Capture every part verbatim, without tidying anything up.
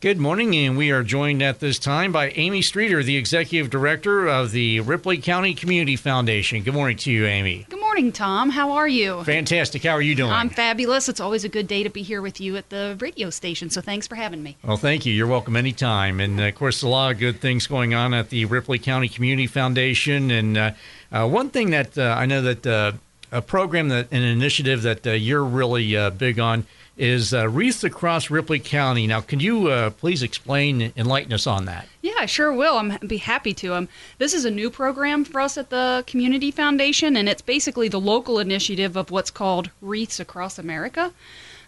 Good morning, and we are joined at this time by Amy Streeter, the Executive Director of the Ripley County Community Foundation. Good morning to you, Amy. Good morning, Tom. How are you? Fantastic. How are you doing? I'm fabulous. It's always a good day to be here with you at the radio station, so thanks for having me. Well, thank you. You're welcome anytime. And, of course, a lot of good things going on at the Ripley County Community Foundation. And uh, uh, one thing that uh, I know that uh, a program, that an initiative that uh, you're really uh, big on is uh, Wreaths Across Ripley County. Now, can you uh, please explain, enlighten us on that? Yeah, I sure will. I'm be happy to. Um, this is a new program for us at the Community Foundation, and it's basically the local initiative of what's called Wreaths Across America,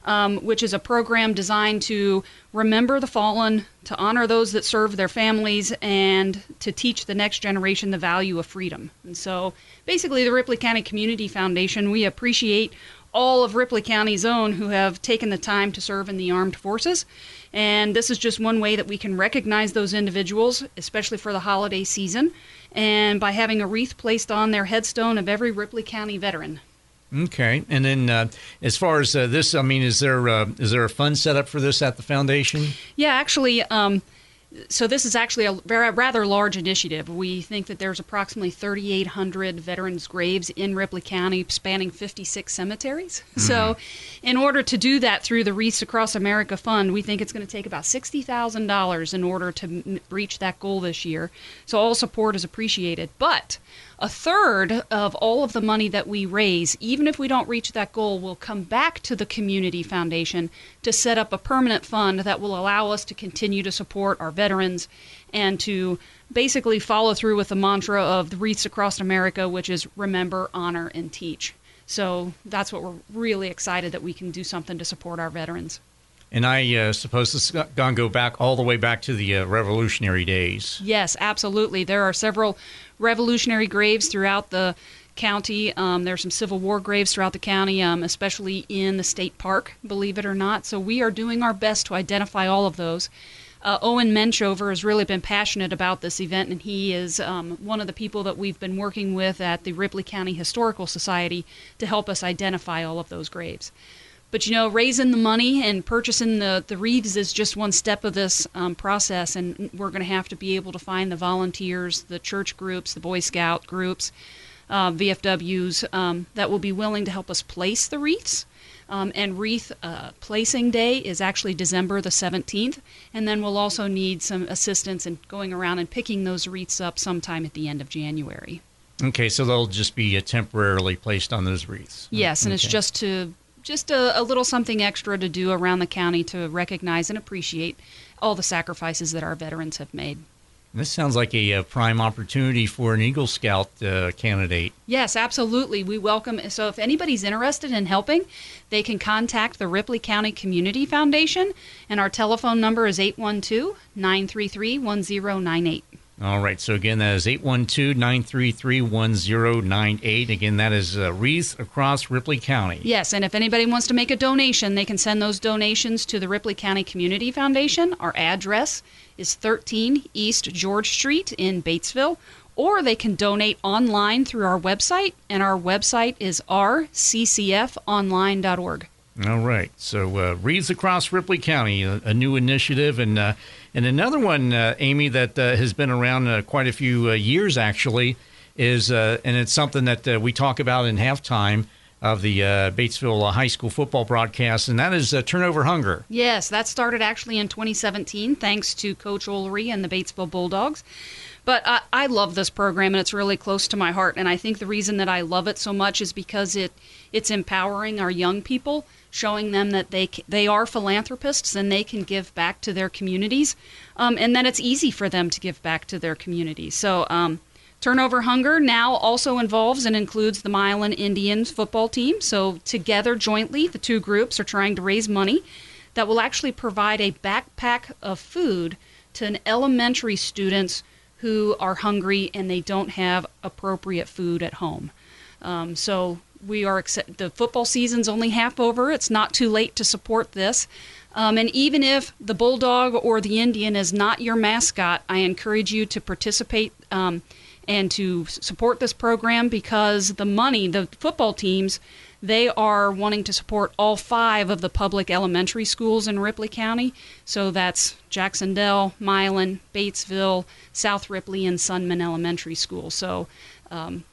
um, which is a program designed to remember the fallen, to honor those that serve their families, and to teach the next generation the value of freedom. And so basically the Ripley County Community Foundation, we appreciate all of Ripley County's own who have taken the time to serve in the armed forces. And this is just one way that we can recognize those individuals, especially for the holiday season, and by having a wreath placed on their headstone of every Ripley County veteran. Okay. And then uh, as far as uh, this, I mean, is there, uh, is there a fund set up for this at the foundation? Yeah, actually, um, so this is actually a rather large initiative. We think that there's approximately thirty-eight hundred veterans' graves in Ripley County, spanning fifty-six cemeteries. Mm-hmm. So in order to do that through the Wreaths Across America Fund, we think it's going to take about sixty thousand dollars in order to reach that goal this year. So all support is appreciated. But a third of all of the money that we raise, even if we don't reach that goal, will come back to the Community Foundation to set up a permanent fund that will allow us to continue to support our veterans and to basically follow through with the mantra of the Wreaths Across America, which is remember, honor, and teach. So that's what we're really excited that we can do something to support our veterans. And I uh, suppose this is going to go back all the way back to the uh, Revolutionary days. Yes, absolutely. There are several Revolutionary graves throughout the county. Um, there are some Civil War graves throughout the county, um, especially in the state park, believe it or not. So we are doing our best to identify all of those. Uh, Owen Menchover has really been passionate about this event, and he is um, one of the people that we've been working with at the Ripley County Historical Society to help us identify all of those graves. But, you know, raising the money and purchasing the, the wreaths is just one step of this um, process, and we're going to have to be able to find the volunteers, the church groups, the Boy Scout groups, uh, V F Ws um, that will be willing to help us place the wreaths. Um, and wreath uh, placing day is actually December the seventeenth, and then we'll also need some assistance in going around and picking those wreaths up sometime at the end of January. Okay, so they'll just be uh, temporarily placed on those wreaths. Yes, and okay. It's just to... Just a, a little something extra to do around the county to recognize and appreciate all the sacrifices that our veterans have made. This sounds like a, a prime opportunity for an Eagle Scout uh, candidate. Yes, absolutely. We welcome. So if anybody's interested in helping, they can contact the Ripley County Community Foundation, and our telephone number is eight one two, nine three three, one zero nine eight. All right. So, again, that is eight one two, nine three three, one zero nine eight. Again, that is uh, Wreaths Across Ripley County. Yes, and if anybody wants to make a donation, they can send those donations to the Ripley County Community Foundation. Our address is thirteen East George Street in Batesville, or they can donate online through our website, and our website is r c c f online dot org. All right. So uh, Wreaths Across Ripley County, a, a new initiative. And uh, and another one, uh, Amy, that uh, has been around uh, quite a few uh, years, actually, is uh, and it's something that uh, we talk about in halftime of the uh, Batesville uh, High School football broadcast, and that is uh, turnover hunger. Yes, that started actually in twenty seventeen, thanks to Coach Ollery and the Batesville Bulldogs. But I, I love this program, and it's really close to my heart. And I think the reason that I love it so much is because it it's empowering our young people, showing them that they they are philanthropists and they can give back to their communities, um, and that it's easy for them to give back to their communities. So um, Turnover Hunger now also involves and includes the Milan Indians football team. So together, jointly, the two groups are trying to raise money that will actually provide a backpack of food to an elementary students who are hungry and they don't have appropriate food at home. Um, so... We are the football season's only half over. It's not too late to support this. Um, and even if the Bulldog or the Indian is not your mascot, I encourage you to participate um, and to support this program, because the money, the football teams, They are wanting to support all five of the public elementary schools in Ripley County. So that's Jackson Dell, Milan, Batesville, South Ripley, and Sunman Elementary School. So um,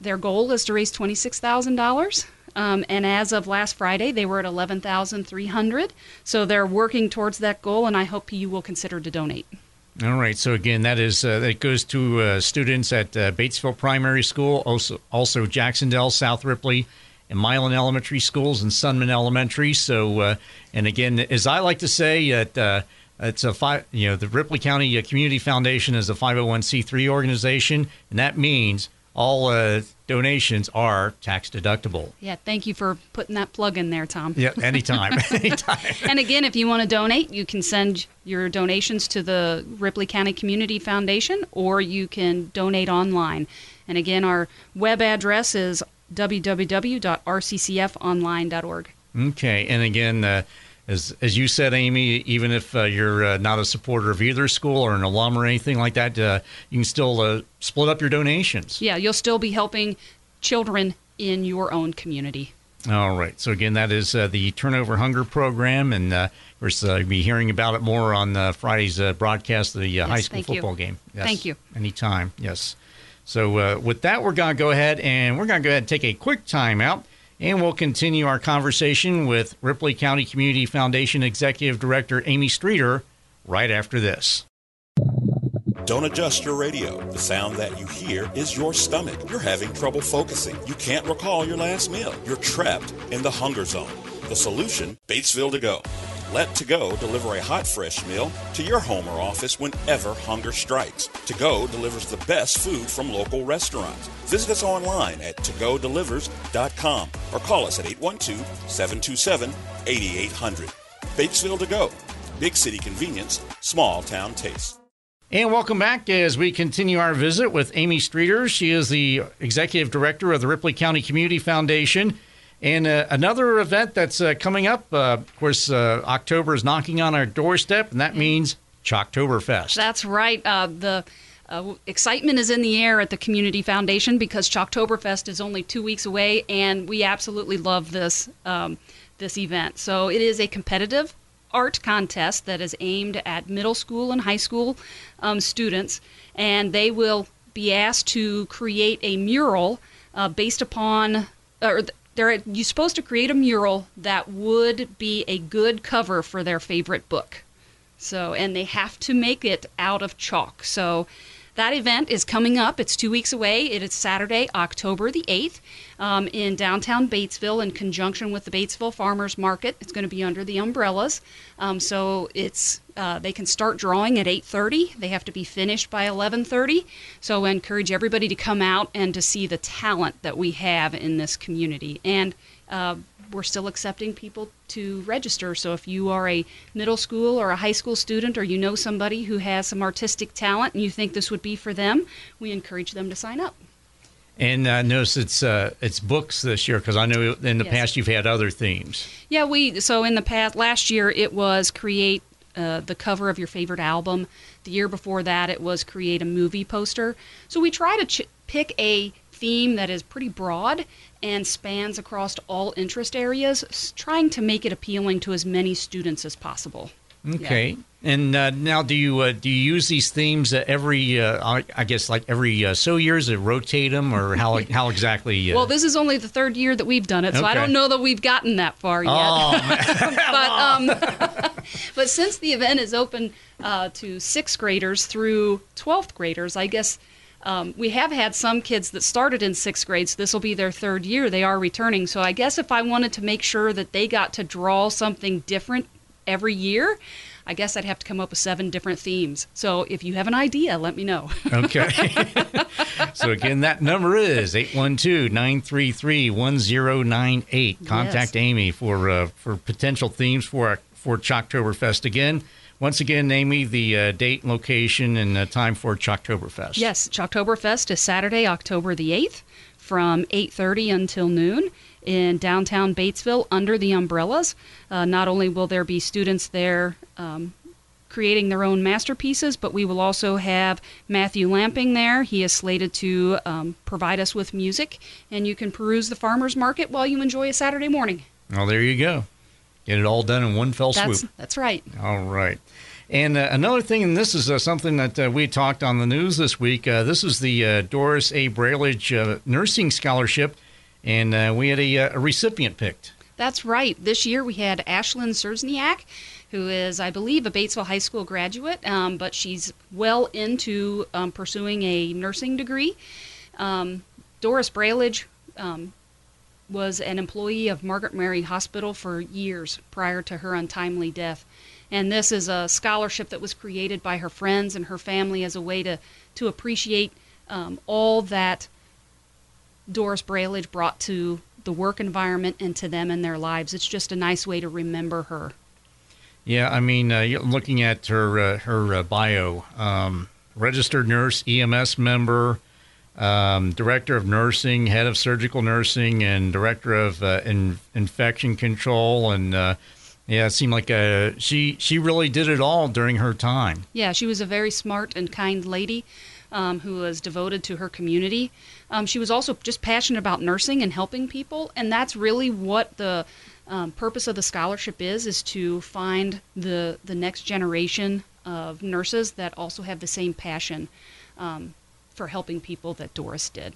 their goal is to raise twenty-six thousand dollars. Um, and as of last Friday, they were at eleven thousand three hundred dollars. So they're working towards that goal, and I hope you will consider to donate. All right. So, again, that is uh, that goes to uh, students at uh, Batesville Primary School, also, also Jackson Dell, South Ripley, and Milan Elementary Schools and Sunman Elementary. So, uh, and again, as I like to say, at, uh, it's a five, you know, the Ripley County Community Foundation is a five oh one c three organization, and that means all uh, donations are tax deductible. Yeah, thank you for putting that plug in there, Tom. Yeah, anytime. anytime. And again, if you want to donate, you can send your donations to the Ripley County Community Foundation, or you can donate online. And again, our web address is w w w dot r c c f online dot org. Okay, and again, uh, as as you said, Amy, even if uh, you're uh, not a supporter of either school or an alum or anything like that, uh, you can still uh, split up your donations. Yeah, you'll still be helping children in your own community. All right. So, again, that is uh, the Turnover Hunger Program, and uh, we're uh, be hearing about it more on uh, Friday's uh, broadcast of the uh, yes, high school football you. game. Yes, thank you. Anytime, yes. So uh, with that, we're going to go ahead and we're going to go ahead and take a quick time out, and we'll continue our conversation with Ripley County Community Foundation Executive Director Amy Streeter right after this. Don't adjust your radio. The sound that you hear is your stomach. You're having trouble focusing. You can't recall your last meal. You're trapped in the hunger zone. The solution, Batesville to go. Let To Go deliver a hot, fresh meal to your home or office whenever hunger strikes. To Go delivers the best food from local restaurants. Visit us online at to go delivers dot com or call us at eight one two, seven two seven, eight eight zero zero. Batesville To Go. Big city convenience, small town taste. And welcome back as we continue our visit with Amy Streeter. She is the Executive Director of the Ripley County Community Foundation. And uh, another event that's uh, coming up, uh, of course, uh, October is knocking on our doorstep, and that means Choctoberfest. That's right. Uh, the uh, excitement is in the air at the Community Foundation because Choctoberfest is only two weeks away, and we absolutely love this um, this event. So it is a competitive art contest that is aimed at middle school and high school um, students, and they will be asked to create a mural uh, based upon or. Uh, They're, you're supposed to create a mural that would be a good cover for their favorite book. So, and they have to make it out of chalk. So that event is coming up. It's two weeks away. It is Saturday, October the eighth, um, in downtown Batesville in conjunction with the Batesville Farmers Market. It's going to be under the umbrellas. Um, so it's uh, they can start drawing at eight thirty. They have to be finished by eleven thirty. So I encourage everybody to come out and to see the talent that we have in this community. And uh, we're still accepting people to register. So if you are a middle school or a high school student, or you know somebody who has some artistic talent and you think this would be for them, we encourage them to sign up. And uh, notice it's uh, it's books this year, because I know in the yes. past you've had other themes. Yeah, we so in the past, last year it was create uh, the cover of your favorite album. The year before that it was create a movie poster. So we try to ch- pick a theme that is pretty broad and spans across all interest areas, trying to make it appealing to as many students as possible. Okay. Yeah. And uh, now do you uh, do you use these themes uh, every, uh, I guess, like every uh, so years, or rotate them, or how how exactly? Uh... Well, this is only the third year that we've done it, so okay. I don't know that we've gotten that far yet. Oh, man. but, um, but since the event is open uh, to sixth graders through twelfth graders, I guess Um, we have had some kids that started in sixth grade, so this will be their third year. They are returning. So I guess if I wanted to make sure that they got to draw something different every year, I guess I'd have to come up with seven different themes. So if you have an idea, let me know. Okay. So again, that number is eight one two, nine three three, one zero nine eight. Contact yes. Amy for uh, for potential themes for our, for Choctoberfest again. Once again, Amy, the uh, date, location, and uh, time for Choctoberfest. Yes, Choctoberfest is Saturday, October the eighth, from eight thirty until noon in downtown Batesville under the umbrellas. Uh, not only will there be students there um, creating their own masterpieces, but we will also have Matthew Lamping there. He is slated to um, provide us with music, and you can peruse the farmer's market while you enjoy a Saturday morning. Well, there you go. Get it all done in one fell swoop. That's, that's right. All right. And uh, another thing, and this is uh, something that uh, we talked on the news this week, uh, this is the uh, Doris A. Brailage uh, Nursing Scholarship, and uh, we had a, uh, a recipient picked. That's right. This year we had Ashlyn Sersniak, who is, I believe, a Batesville High School graduate, um, but she's well into um, pursuing a nursing degree. Um, Doris Brailage um was an employee of Margaret Mary Hospital for years prior to her untimely death. And this is a scholarship that was created by her friends and her family as a way to, to appreciate um, all that Doris Brailage brought to the work environment and to them and their lives. It's just a nice way to remember her. Yeah, I mean, uh, looking at her uh, her uh, bio, um, registered nurse, E M S member, Um, director of nursing, head of surgical nursing, and director of uh, in, infection control. And uh, yeah, it seemed like uh, she she really did it all during her time. Yeah, she was a very smart and kind lady um, who was devoted to her community. Um, she was also just passionate about nursing and helping people, and that's really what the um, purpose of the scholarship is, is to find the, the next generation of nurses that also have the same passion Um for helping people that Doris did.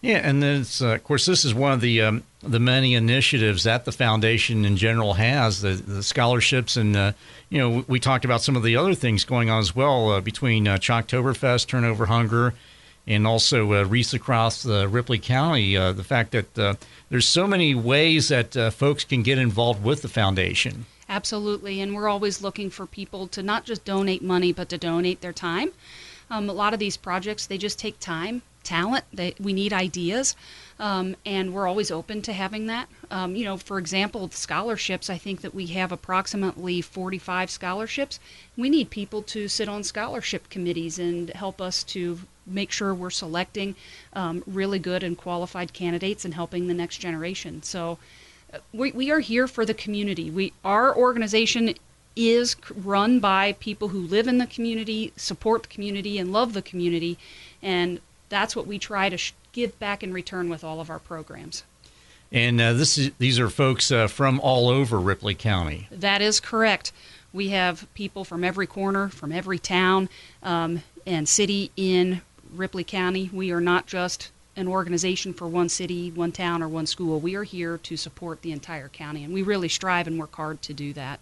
Yeah, and then it's, uh, of course, this is one of the um, the many initiatives that the foundation in general has, the, the scholarships, and uh, you know, we, we talked about some of the other things going on as well uh, between uh, Choctoberfest, Turnover Hunger, and also uh, Wreaths Across uh, Ripley County. Uh, the fact that uh, there's so many ways that uh, folks can get involved with the foundation. Absolutely, and we're always looking for people to not just donate money, but to donate their time. Um, a lot of these projects, they just take time, talent. They, we need ideas, um, and we're always open to having that. Um, you know, for example, scholarships, I think that we have approximately forty-five scholarships. We need people to sit on scholarship committees and help us to make sure we're selecting um, really good and qualified candidates and helping the next generation. So uh, we, we are here for the community. We, our organization is run by people who live in the community, support the community, and love the community, and that's what we try to sh- give back in return with all of our programs. And uh, this is, these are folks uh, from all over Ripley County. That is correct. We have people from every corner, from every town um, and city in Ripley County. We are not just an organization for one city, one town, or one school. We are here to support the entire county, and we really strive and work hard to do that.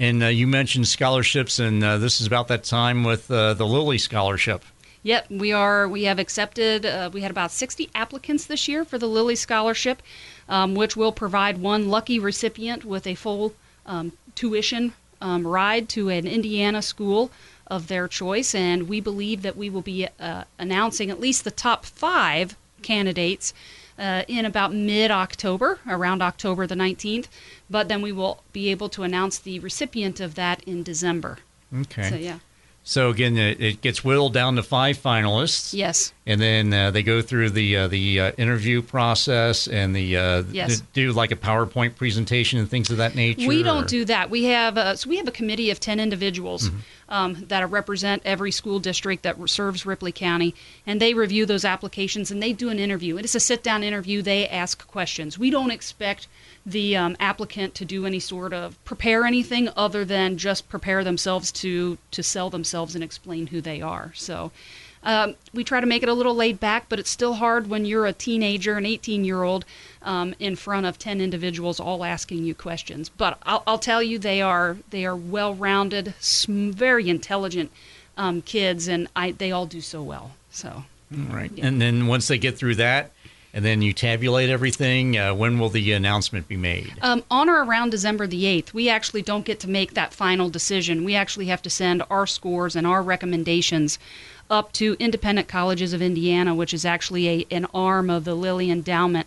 And uh, you mentioned scholarships, and uh, this is about that time with uh, the Lilly Scholarship. Yep, we are. We have accepted. Uh, we had about sixty applicants this year for the Lilly Scholarship, um, which will provide one lucky recipient with a full um, tuition um, ride to an Indiana school of their choice. And we believe that we will be uh, announcing at least the top five candidates Uh, in about mid-October, around October the nineteenth, but then we will be able to announce the recipient of that in December. Okay. So, yeah. So, again, it, it gets whittled down to five finalists. Yes. And then uh, they go through the uh, the uh, interview process and the uh, yes. do like a PowerPoint presentation and things of that nature. We don't or? do that. We have a, so we have a committee of ten individuals. Mm-hmm. Um, that represent every school district that serves Ripley County, and they review those applications, and they do an interview. It's a sit-down interview. They ask questions. We don't expect the um, applicant to do any sort of prepare anything other than just prepare themselves to, to sell themselves and explain who they are. So um, we try to make it a little laid back, but it's still hard when you're a teenager, an eighteen-year-old, um, in front of ten individuals all asking you questions. But I'll, I'll tell you, they are they are well-rounded, sm- very intelligent um, kids, and I, they all do so well. So all right, yeah. And then once they get through that, and then you tabulate everything, uh, when will the announcement be made? Um, on or around December the eighth. We actually don't get to make that final decision. We actually have to send our scores and our recommendations up to Independent Colleges of Indiana, which is actually a, an arm of the Lilly Endowment,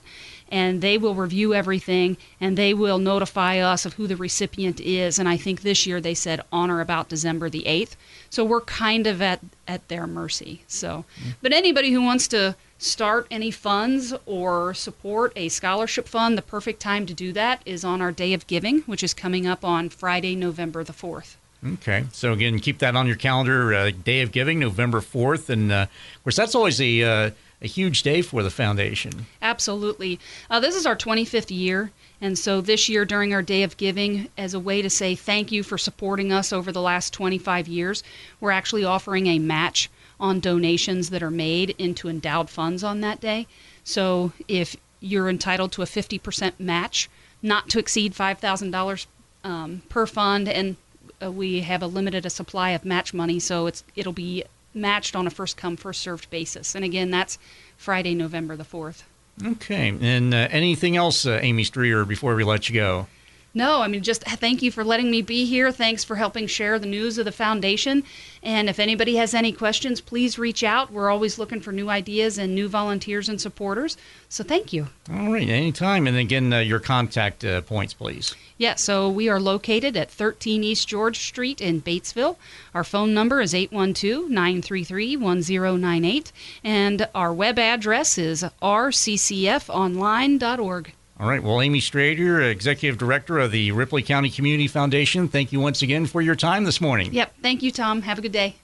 and they will review everything, and they will notify us of who the recipient is, and I think this year they said on or about December the eighth, so we're kind of at, at their mercy. So, but anybody who wants to start any funds or support a scholarship fund, the perfect time to do that is on our Day of Giving, which is coming up on Friday, November the fourth. Okay. So, again, keep that on your calendar. Uh, Day of Giving, November fourth. And, uh, of course, that's always a, uh, a huge day for the foundation. Absolutely. Uh, this is our twenty-fifth year. And so this year during our Day of Giving, as a way to say thank you for supporting us over the last twenty-five years, we're actually offering a match on donations that are made into endowed funds on that day. So if you're entitled to a fifty percent match, not to exceed five thousand dollars um, per fund, and uh, we have a limited supply of match money, so it's it'll be matched on a first-come, first-served basis. And again, that's Friday, November the fourth. Okay. And uh, anything else, uh, Amy Streeter, before we let you go? No, I mean, just thank you for letting me be here. Thanks for helping share the news of the foundation. And if anybody has any questions, please reach out. We're always looking for new ideas and new volunteers and supporters. So thank you. All right, anytime. And again, uh, your contact uh, points, please. Yeah, so we are located at thirteen East George Street in Batesville. Our phone number is eight one two, nine three three, one zero nine eight. And our web address is r c c f online dot org. All right. Well, Amy Streeter, Executive Director of the Ripley County Community Foundation, thank you once again for your time this morning. Yep. Thank you, Tom. Have a good day.